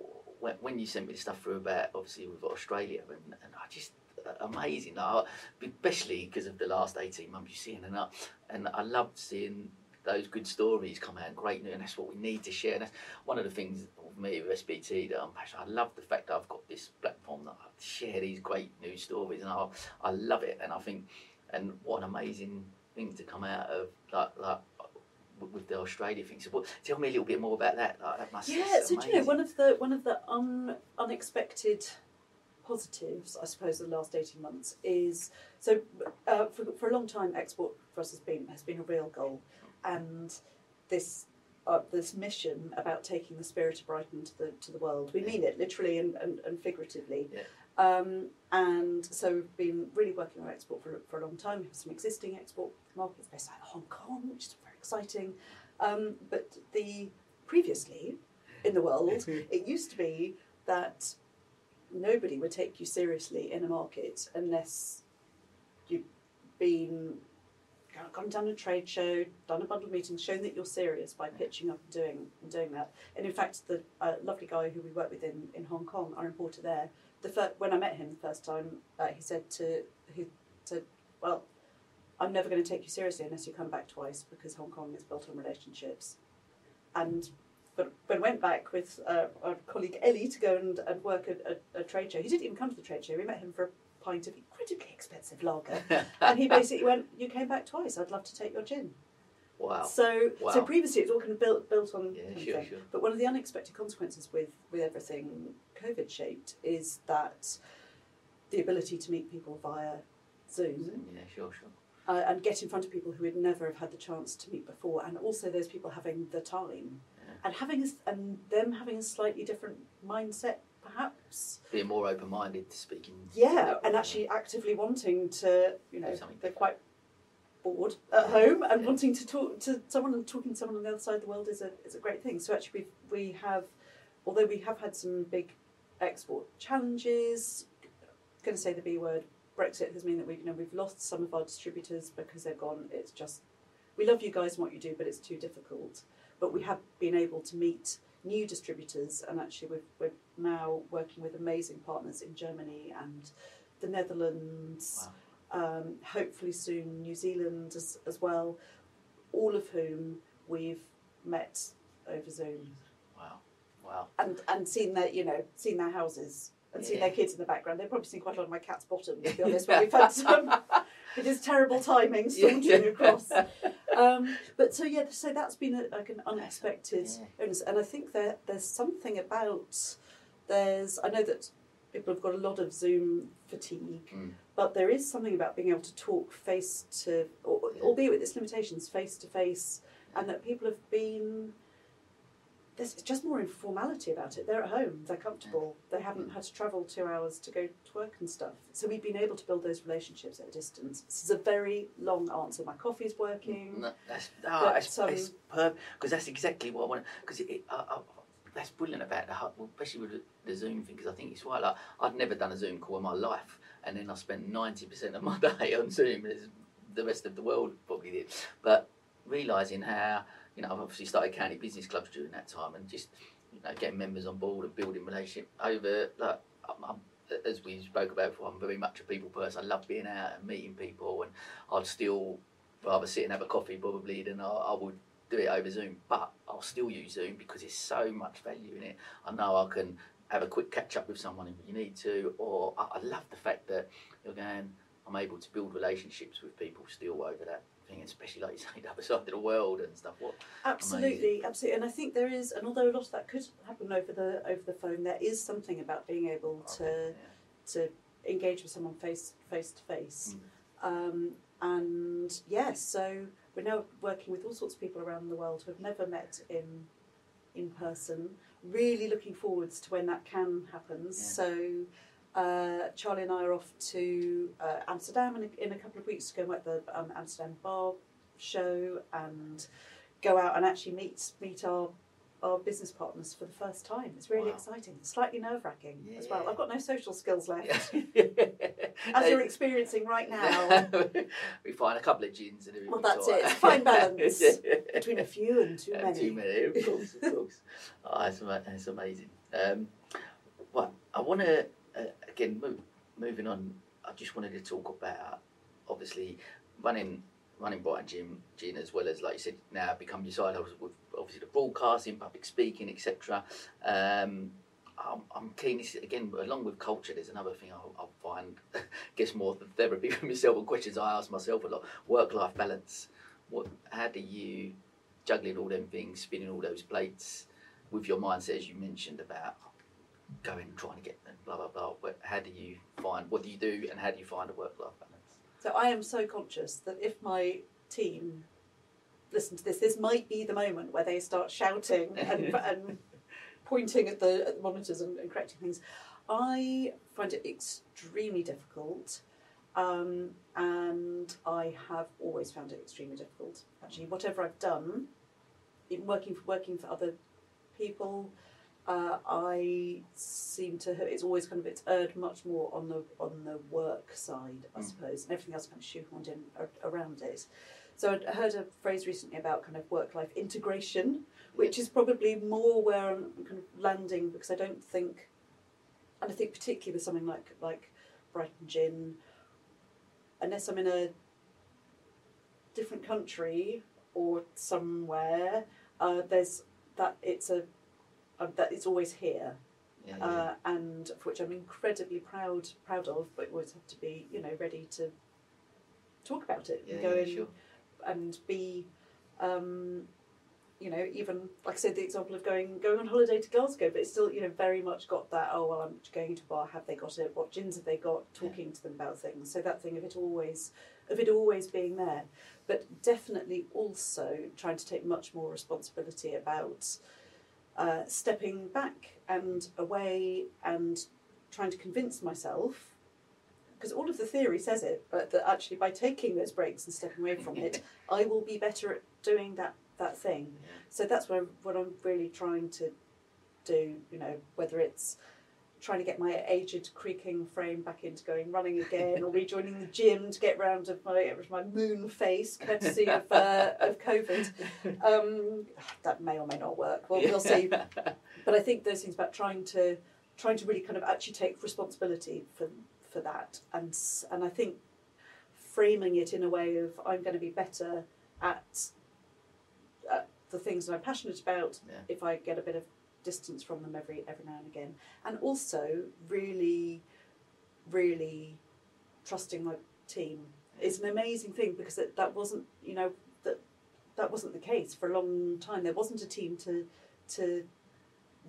When you sent me the stuff through about, obviously, we've got Australia, and, and I just, uh, amazing, I, especially because of the last eighteen months you've seen, and I, and I loved seeing those good stories come out, great news, and that's what we need to share. And that's one of the things with me, with S B T, that I'm passionate, I love the fact that I've got this platform that I share these great news stories, and I, I love it, and I think, and what an amazing thing to come out of, like, like with the Australia thing. So well, tell me a little bit more about that. Like, that must yeah, so amazing. Do you know, one of the one of the un, unexpected positives, I suppose, of the last eighteen months is, so uh, for, for a long time, export for us has been has been a real goal, and this uh, this mission about taking the spirit of Brighton to the to the world. We yeah. mean it literally and, and, and figuratively. Yeah. Um, and so we've been really working on export for, for a long time. We have some existing export markets based out of Hong Kong, which is very exciting. Um, but the previously in the world, it used to be that nobody would take you seriously in a market unless you've been gone down a trade show, done a bundle meeting, shown that you're serious by pitching up and doing and doing that. And in fact, the uh, lovely guy who we work with in, in Hong Kong, our importer there. The first, when I met him the first time, uh, he said to he said, "Well, I'm never going to take you seriously unless you come back twice, because Hong Kong is built on relationships." And but when I went back with uh, our colleague Ellie to go and, and work at a, a trade show, he didn't even come to the trade show. We met him for a pint of incredibly expensive lager, and he basically went, "You came back twice. I'd love to take your gin." Wow. So wow. so previously it was all kind of built built on yeah, sure, sure. But one of the unexpected consequences with, with everything COVID shaped is that the ability to meet people via Zoom. Yeah, sure, sure. Uh, and get in front of people who would never have had the chance to meet before, and also those people having the time. Yeah. And having a, and them having a slightly different mindset perhaps. Being more open minded to speaking. Yeah, and actually actively wanting to, you know, they're quite bored at home and yeah. wanting to talk to someone, and talking to someone on the other side of the world is a is a great thing. So actually we we have, although we have had some big export challenges, I'm going to say the B word, Brexit has meant that we you know we've lost some of our distributors because they're gone. It's just, we love you guys and what you do, but it's too difficult. But we have been able to meet new distributors, and actually we're we're now working with amazing partners in Germany and the Netherlands. Wow. Um, hopefully soon New Zealand as, as well, all of whom we've met over Zoom. Wow, wow. And and seen their, you know, seen their houses and yeah. seen their kids in the background. They've probably seen quite a lot of my cat's bottom, to be honest, but we've had some, it is terrible timing, sauntering yeah. across. Um, but so, yeah, so that's been a, like an unexpected yeah. illness. And I think there, there's something about, there's, I know that people have got a lot of Zoom fatigue, mm. But there is something about being able to talk face to, or, albeit with its limitations, face to face, and that people have been, there's just more informality about it. They're at home, they're comfortable, they haven't had to travel two hours to go to work and stuff. So we've been able to build those relationships at a distance. This is a very long answer. My coffee's working. No, that's, oh, that's um, it's perfect, because that's exactly what I want. Because it, it, I, I, that's brilliant about the, well, especially with the Zoom thing, because I think it's right. Like, I'd never done a Zoom call in my life. And then I spent ninety percent of my day on Zoom, as the rest of the world probably did. But realising how, you know, I've obviously started county business clubs during that time, and just, you know, getting members on board and building relationship over, like, I'm, I'm, as we spoke about before, I'm very much a people person. I love being out and meeting people, and I'd still rather sit and have a coffee probably than I, I would do it over Zoom. But I'll still use Zoom because there's so much value in it. I know I can have a quick catch up with someone if you need to, or I, I love the fact that you're going, I'm able to build relationships with people still over that thing, especially like you say, the other side of the world and stuff. What absolutely, amazing. Absolutely, and I think there is, and although a lot of that could happen over the over the phone, there is something about being able to okay, yeah. to engage with someone face face to face, mm. um, and yeah, so we're now working with all sorts of people around the world who have never met in in person. Really looking forwards to when that can happen. Yeah. So uh, Charlie and I are off to uh, Amsterdam in a, in a couple of weeks to go and work the um, Amsterdam Bar Show and go out and actually meet meet our our business partners for the first time. It's really wow. exciting. Slightly nerve-wracking yeah. as well. I've got no social skills left. Yeah. As you're experiencing right now. We find a couple of gins and everything. Well, that's it. It's a fine balance yeah. between a few and too and many. Too many, of course, of course. Oh, that's, that's amazing. Um, well, I want to, uh, again, move, moving on, I just wanted to talk about, obviously, running running Brighton Gin, Gin, as well as, like you said, now become your side hustle with obviously the broadcasting, public speaking, et cetera. Um, I'm, I'm keen, this, again, along with culture, there's another thing I'll find, I guess more therapy for myself and questions I ask myself a lot. Work-life balance. What? How do you, juggling all them things, spinning all those plates, with your mindset, as you mentioned, about going and trying to get them, blah, blah, blah. But how do you find, what do you do and how do you find a work-life balance? So I am so conscious that if my team listen to this, this might be the moment where they start shouting and, and pointing at the, at the monitors and, and correcting things. I find it extremely difficult, um, and I have always found it extremely difficult. Actually, whatever I've done, in working for, working for other people, uh, I seem to have, it's always kind of, it's erred much more on the on the work side, I mm. suppose, and everything else kind of shoehorned in around it. So I heard a phrase recently about kind of work-life integration, which is probably more where I'm kind of landing, because I don't think, and I think particularly with something like like Brighton Gin, unless I'm in a different country or somewhere, uh, there's that it's a uh, that it's always here, yeah, yeah. Uh, and for which I'm incredibly proud proud of, but always have to be, you know, ready to talk about it yeah, and go yeah, in. Sure. And be, um, you know, even like I said, the example of going going on holiday to Glasgow, but it's still, you know, very much got that. Oh well, I'm going to a bar. Have they got it? What gins have they got? Talking yeah. to them about things. So that thing of it always, of it always being there, but definitely also trying to take much more responsibility about uh, stepping back and away and trying to convince myself. Because all of the theory says it, but that actually by taking those breaks and stepping away from it, I will be better at doing that that thing. Yeah. So that's what I'm, what I'm really trying to do, you know, whether it's trying to get my aged, creaking frame back into going running again, or rejoining the gym to get round of my my moon face, courtesy of uh, of COVID. Um, that may or may not work. Well, we'll see. But I think those things about trying to trying to really kind of actually take responsibility for. For that, and and I think framing it in a way of I'm going to be better at, at the things that I'm passionate about yeah. if I get a bit of distance from them every every now and again, and also really really trusting my team is an amazing thing, because it, that wasn't you know that that wasn't the case for a long time. There wasn't a team to to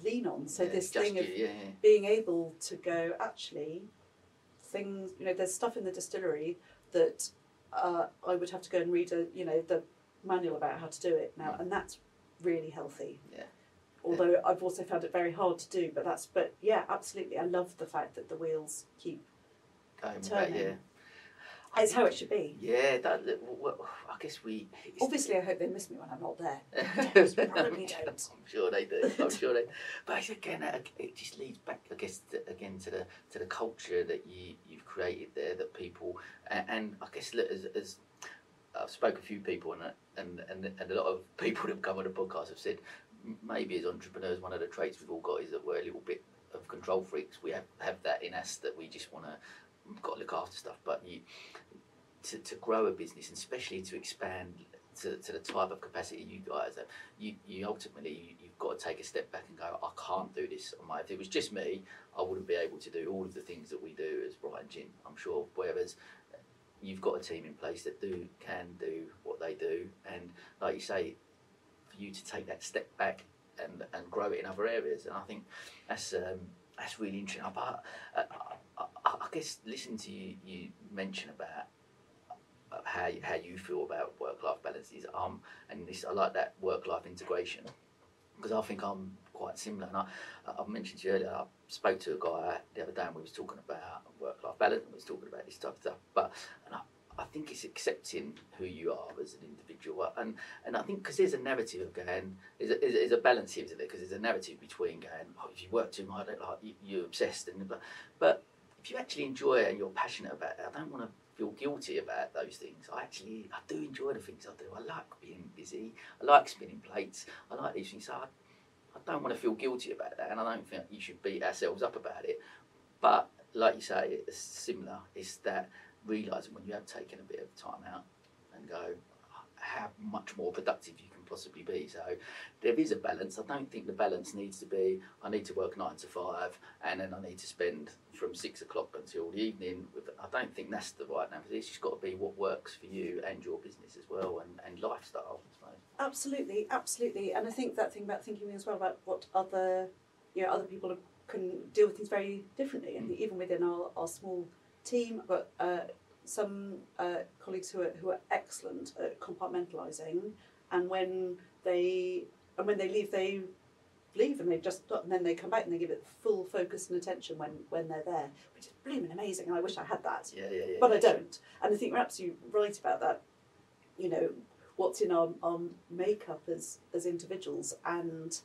lean on, so yeah, this thing you, of yeah, yeah. being able to go actually. things, you know, there's stuff in the distillery that uh, I would have to go and read, a, you know, the manual about how to do it now, and that's really healthy. Yeah. Although yeah. I've also found it very hard to do, but that's, but yeah, absolutely. I love the fact that the wheels keep going turning. Back, yeah. It's how it should be. Yeah, that, well, I guess we... Obviously, I hope they miss me when I'm not there. Probably don't. I'm sure they do. I'm sure they do. But again, it just leads back, I guess, to, again, to the to the culture that you, you've created there, that people... And, and I guess, look, as, as I've spoken to a few people, and, and, and, and a lot of people that have come on the podcast have said, maybe as entrepreneurs, one of the traits we've all got is that we're a little bit of control freaks. We have, have that in us, that we just want to... got to look after stuff, but you to, to grow a business, and especially to expand to, to the type of capacity you guys have, you, you ultimately you, you've got to take a step back and go, I can't do this on my, if it was just me, I wouldn't be able to do all of the things that we do as Brighton Gin, I'm sure, whereas you've got a team in place that do can do what they do, and like you say, for you to take that step back and, and grow it in other areas, and I think that's um, that's really interesting. But I, I, I guess listening to you, you mention about how you, how you feel about work-life balances, um, and this, I like that work-life integration, because I think I'm quite similar. And I, I mentioned to you earlier, I spoke to a guy the other day and we was talking about work-life balance, and we was talking about this type of stuff. But and I, I think it's accepting who you are as an individual, and and I think because there's a narrative of going, there's a, there's a balance here, isn't there? Because there's a narrative between going, oh, if you work too much, like you, you're obsessed, and but, but if you actually enjoy it and you're passionate about it, I don't want to feel guilty about those things. I actually, I do enjoy the things I do. I like being busy. I like spinning plates. I like these things. So I, I don't want to feel guilty about that, and I don't think you should beat ourselves up about it. But like you say, it's similar. It's that realising when you have taken a bit of time out and go, how much more productive you can possibly be. So there is a balance. I don't think the balance needs to be, I need to work nine to five and then I need to spend from six o'clock until the evening. With, I don't think that's the right number. It's just got to be what works for you and your business as well, and, and lifestyle, I suppose. Absolutely, absolutely. And I think that thing about thinking as well about what other, you know, other people can deal with things very differently. And mm. even within our, our small team, but uh, some uh, colleagues who are who are excellent at compartmentalising, and when they and when they leave, they leave, and they just and then they come back and they give it full focus and attention when when they're there, which is blooming amazing, and I wish I had that, yeah, yeah, yeah, but yeah. I don't. And I think you're absolutely right about that. You know, what's in our, our makeup as as individuals, and.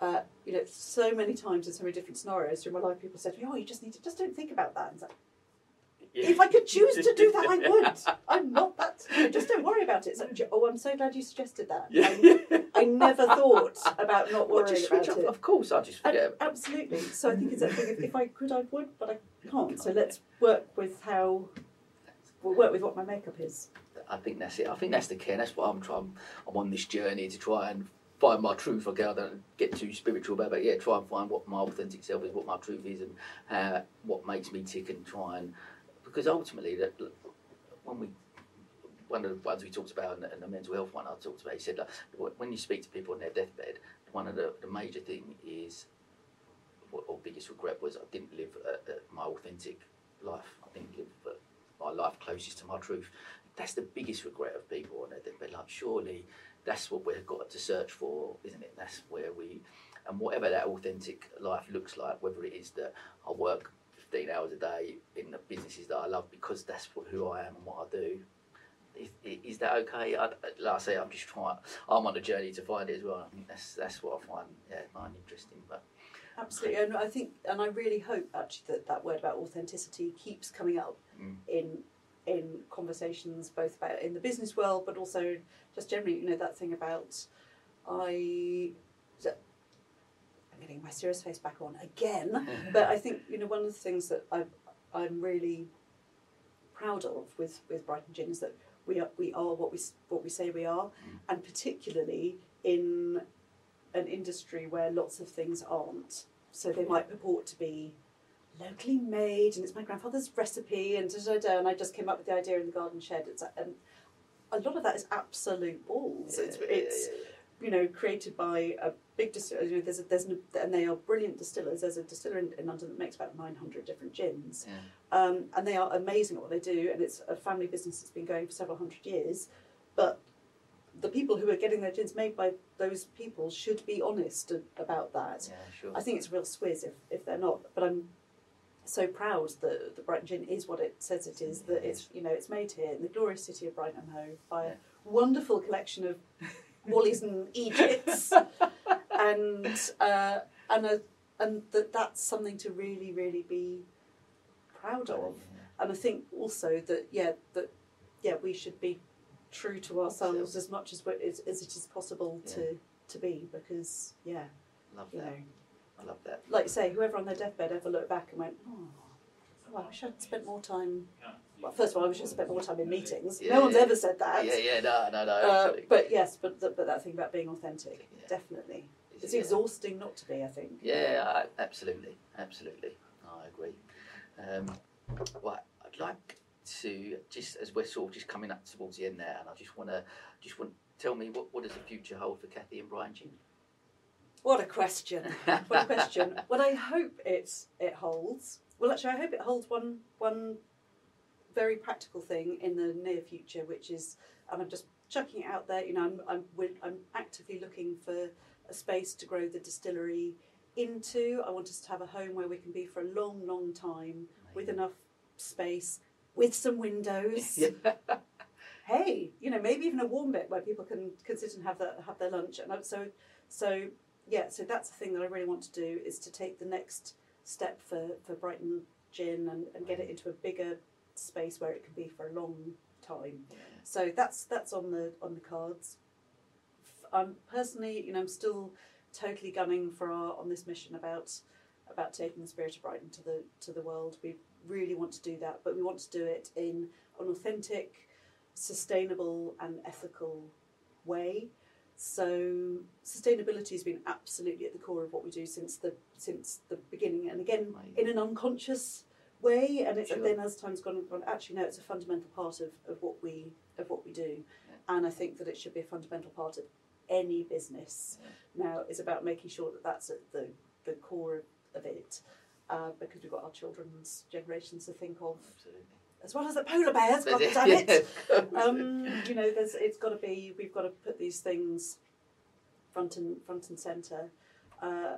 Uh, you know, so many times in so many different scenarios through my life, people said to me, "Oh, you just need to just don't think about that." And it's like, yeah. If I could choose to do that, I would. I'm not that. You know, just don't worry about it. So, oh, I'm so glad you suggested that. Yeah. I, I never thought about not worrying well, just about up. It. Of course, I just forget. And, absolutely. So I think it's that thing. If I could, I would, but I can't. So let's work with how. We'll work with what my makeup is. I think that's it. I think that's the key. That's what I'm trying. I'm on this journey to try and find my truth. Okay, I don't get too spiritual about it, but yeah, try and find what my authentic self is, what my truth is, and uh, what makes me tick, and try and. Because ultimately, that when we one of the ones we talked about, and the mental health one I talked about, he said like, when you speak to people on their deathbed, one of the, the major thing is, or biggest regret was, I didn't live a, a, my authentic life. I didn't live a, my life closest to my truth. That's the biggest regret of people on their deathbed. Like, surely that's what we've got to search for, isn't it? That's where we, and whatever that authentic life looks like, whether it is that I work hours a day in the businesses that I love because that's what, who I am and what I do. Is, is that okay? I, like I say, I'm just trying. I'm on a journey to find it as well. I think that's that's what I find yeah, mine interesting. But absolutely, and I think, and I really hope actually that that word about authenticity keeps coming up mm. in in conversations, both about in the business world, but also just generally. You know, that thing about I. I'm getting my serious face back on again, but I think, you know, one of the things that I've, I'm really proud of with, with Brighton Gin is that we are we are what we what we say we are, mm. and particularly in an industry where lots of things aren't. So they might purport to be locally made, and it's my grandfather's recipe, and da da da. And I just came up with the idea in the garden shed. It's and a lot of that is absolute balls. Yeah, it's. it's yeah, yeah, yeah. you know, created by a big distillery. There's a, there's an, and they are brilliant distillers. There's a distiller in, in London that makes about nine hundred different gins. Yeah. Um, and they are amazing at what they do. And it's a family business that's been going for several hundred years. But the people who are getting their gins made by those people should be honest about that. Yeah, sure. I think it's real swizz if, if they're not. But I'm so proud that the Brighton Gin is what it says it is, that it's, you know, it's made here in the glorious city of Brighton and Hove by yeah. a wonderful collection of Wallies and Egypts, and uh, and a, and that that's something to really really be proud of. Yeah. And I think also that yeah that yeah we should be true to ourselves so, as much as, we're, as as it is possible yeah. to to be, because yeah, love you that. Know, I love that. Like you say, whoever on their deathbed ever looked back and went, oh, well, I wish I'd spent more time. Well, first of all, I wish I'd spent more time in meetings. Yeah, no one's yeah. ever said that. Yeah, yeah, no, no, no. Uh, but yes, but the, but that thing about being authentic, yeah. definitely. It's yeah. exhausting not to be, I think. Yeah, I, absolutely, absolutely. I agree. Um, well, I'd like to, just as we're sort of just coming up towards the end there, and I just want to, just want tell me, what, what does the future hold for Kathy and Brighton Gin? What a question! What a question! Well, I hope it's it holds. Well, actually, I hope it holds one one very practical thing in the near future, which is, and I'm just chucking it out there. You know, I'm I'm I'm actively looking for a space to grow the distillery into. I want us to have a home where we can be for a long, long time with enough space, with some windows. Yeah. Hey, you know, maybe even a warm bit where people can can sit and have that have their lunch. And I'm, so so. Yeah, so that's the thing that I really want to do, is to take the next step for, for Brighton Gin and, and get it into a bigger space where it can be for a long time. Yeah. So that's that's on the on the cards. I'm personally, you know, I'm still totally gunning for our on this mission about about taking the spirit of Brighton to the to the world. We really want to do that, but we want to do it in an authentic, sustainable, and ethical way. So sustainability has been absolutely at the core of what we do since the since the beginning, and again right. in an unconscious way. And, it, sure. and then as time's gone on, actually no, it's a fundamental part of, of what we of what we do, yeah. and I think that it should be a fundamental part of any business. Yeah. Now it's about making sure that that's at the the core of it, uh, because we've got our children's generations to think of. Absolutely. As well as the polar bears, God damn it! Um, you know, there's, it's got to be. We've got to put these things front and front and centre. Uh,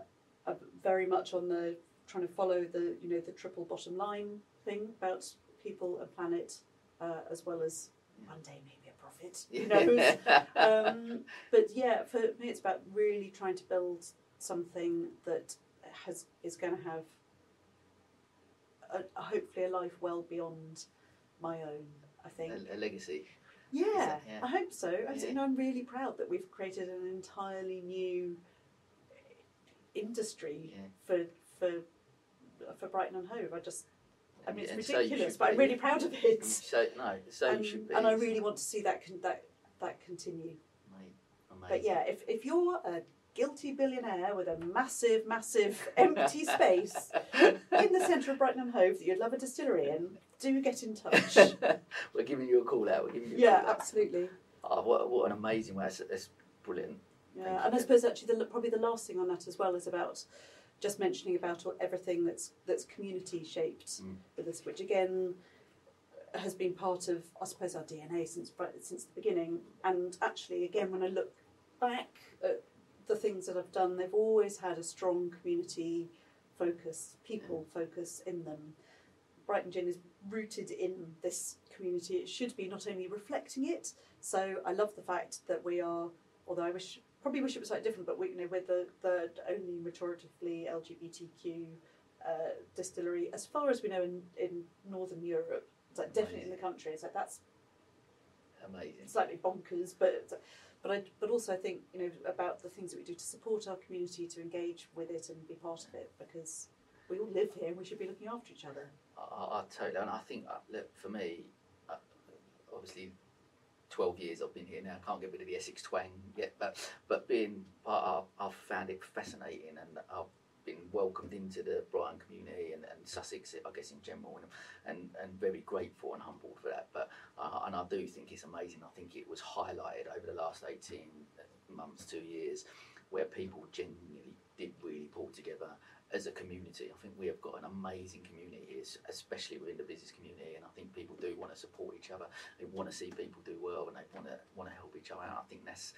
very much on the trying to follow the you know the triple bottom line thing about people and planet, uh, as well as one day maybe a profit. You know, um, but yeah, for me, it's about really trying to build something that has is going to have a, hopefully a life well beyond my own, I think. A, a legacy. Yeah, that, yeah, I hope so. I yeah. so, you know, I'm really proud that we've created an entirely new industry yeah. for for for Brighton and Hove. I just, I mean, yeah, it's ridiculous, so but I'm really be. proud of it. So no, so and, you should be. And I really want to see that con that that continue. Amazing. But yeah, if if you're a guilty billionaire with a massive, massive empty space in the centre of Brighton and Hove that you'd love a distillery in, do get in touch. We're giving you a call out. We're giving you a yeah, call absolutely. Out. Oh, what, what an amazing way. That's, that's brilliant. Yeah, Thank and you. I suppose actually the, probably the last thing on that as well is about just mentioning about everything that's that's community shaped mm. with this, which again has been part of, I suppose, our D N A since since the beginning. And actually, again, when I look back at the things that I've done, they've always had a strong community focus, people yeah. focus in them. Brighton Gin is rooted in this community. It should be not only reflecting it, so I love the fact that we are, although I wish, probably wish it was slightly different, but we, you know, we're the, the only majoritively L G B T Q uh, distillery, as far as we know, in, in Northern Europe. It's like definitely in the country. It's like, that's amazing. Slightly bonkers, but But, I, but also I think, you know, about the things that we do to support our community, to engage with it and be part of it, because we all live here and we should be looking after each other. I, I totally, and I think, look, for me, obviously twelve years I've been here now, I can't get rid of the Essex twang yet, but, but being part of, I've found it fascinating, and I've been welcomed into the Brighton community and, and Sussex, I guess, in general, and and, and very grateful and humbled for that. But uh, and I do think it's amazing. I think it was highlighted over the last eighteen months, two years, where people genuinely did really pull together as a community. I think we have got an amazing community here, especially within the business community, and I think people do want to support each other. They want to see people do well, and they want to want to help each other out. I think that's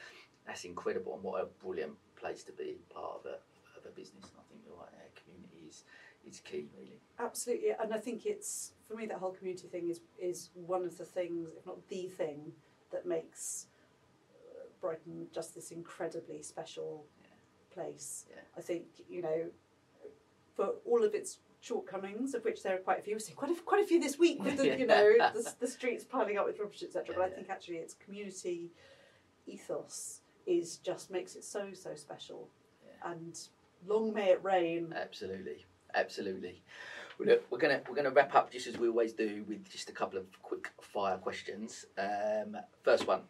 that's incredible, and what a brilliant place to be part of a of a business. And I think you're right, yeah, community is is key, really. Absolutely, and I think it's, for me, that whole community thing is is one of the things, if not the thing, that makes Brighton just this incredibly special yeah. place. Yeah. I think, you know, for all of its shortcomings, of which there are quite a few, we see quite a, quite a few this week with the, yeah. you know, the, the streets piling up with rubbish, et cetera. Yeah, but I yeah. think actually its community ethos is just makes it so so special. Yeah. And long may it rain. Absolutely, absolutely. Well, look, we're gonna we're gonna wrap up just as we always do with just a couple of quick fire questions. Um, first one.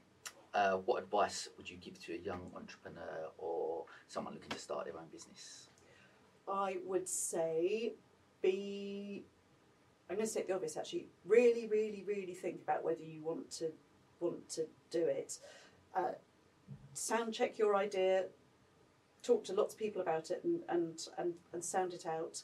Uh, what advice would you give to a young entrepreneur or someone looking to start their own business? I would say be, I'm going to state the obvious actually, really, really, really think about whether you want to want to do it. Uh, sound check your idea, talk to lots of people about it and, and, and, and sound it out.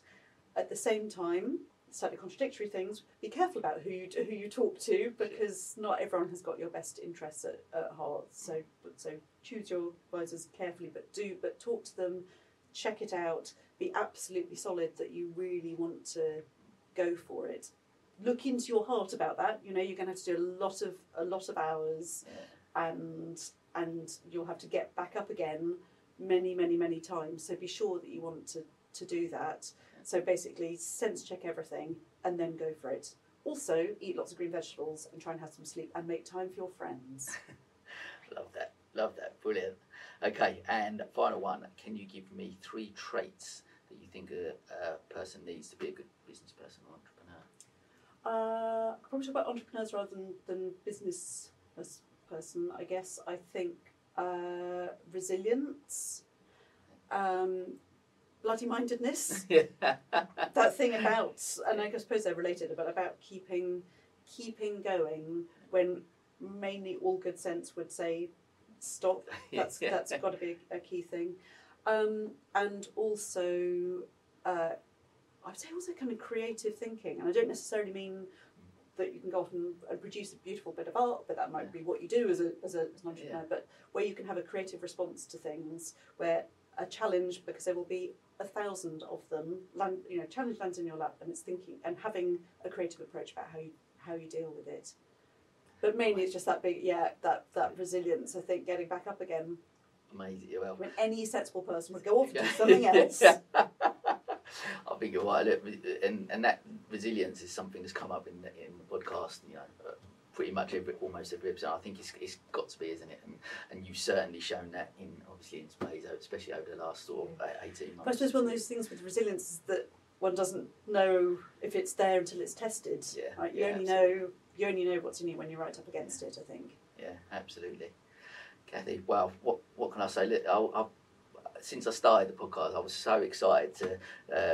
At the same time, slightly contradictory things, be careful about who you who you talk to, because not everyone has got your best interests at, at heart. So so choose your advisors carefully, but do but talk to them, check it out, be absolutely solid that you really want to go for it. Look into your heart about that. You know, you're going to have to do a lot of a lot of hours, yeah. and and you'll have to get back up again many many many times. So be sure that you want to to do that. So basically, sense check everything and then go for it. Also, eat lots of green vegetables and try and have some sleep and make time for your friends. Love that. Love that. Brilliant. Okay, and final one. Can you give me three traits that you think a, a person needs to be a good business person or entrepreneur? Uh, I'll probably talk about entrepreneurs rather than, than business person, I guess. I think uh, resilience. Um, bloody-mindedness, yeah. That thing about, and I suppose they're related, but about keeping keeping going when mainly all good sense would say stop. That's yeah. that's got to be a, a key thing. Um, and also, uh, I would say also kind of creative thinking, and I don't necessarily mean that you can go off and, and produce a beautiful bit of art, but that might yeah. be what you do as, a, as, a, as an entrepreneur, yeah. but where you can have a creative response to things, where a challenge, because there will be a thousand of them, land, you know, challenge lands in your lap, and it's thinking and having a creative approach about how you how you deal with it. But mainly it's just that big, yeah, that that resilience. I think getting back up again. Amazing. Well, I mean, any sensible person would go off and do something else. I think you're right, and and that resilience is something that's come up in the, in the podcast. You know, pretty much every almost every episode. I think it's it's got to be, isn't it? And and you've certainly shown that in obviously in space, especially over the last sort of eighteen months. But I suppose one of those things with resilience is that one doesn't know if it's there until it's tested. Yeah, right? You yeah, only absolutely. know you only know what's in it when you're right up against yeah. it. I think. Yeah, absolutely. Kathy, well, what what can I say? Look, I'll, I'll, since I started the podcast, I was so excited to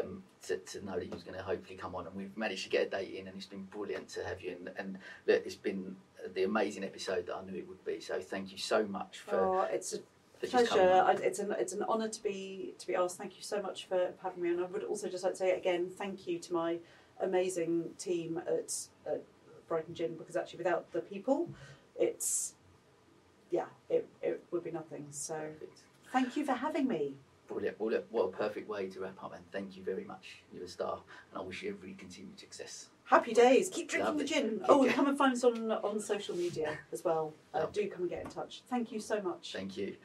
um, to, to know that you was going to hopefully come on, and we've managed to get a date in, and it's been brilliant to have you. And, and look, it's been the amazing episode that I knew it would be. So thank you so much for. Oh, it's a pleasure. I, it's an it's an honour to be to be asked. Thank you so much for having me. And I would also just like to say again, thank you to my amazing team at, at Brighton Gin, because actually without the people, it's yeah, it it would be nothing. So. Perfect. Thank you for having me. Brilliant. Well, look, what a perfect way to wrap up, and thank you very much. You're a star, and I wish you every continued success. Happy days. Keep drinking Lovely. the gin. Keep oh, and come and find us on, on social media as well. Uh, do come and get in touch. Thank you so much. Thank you.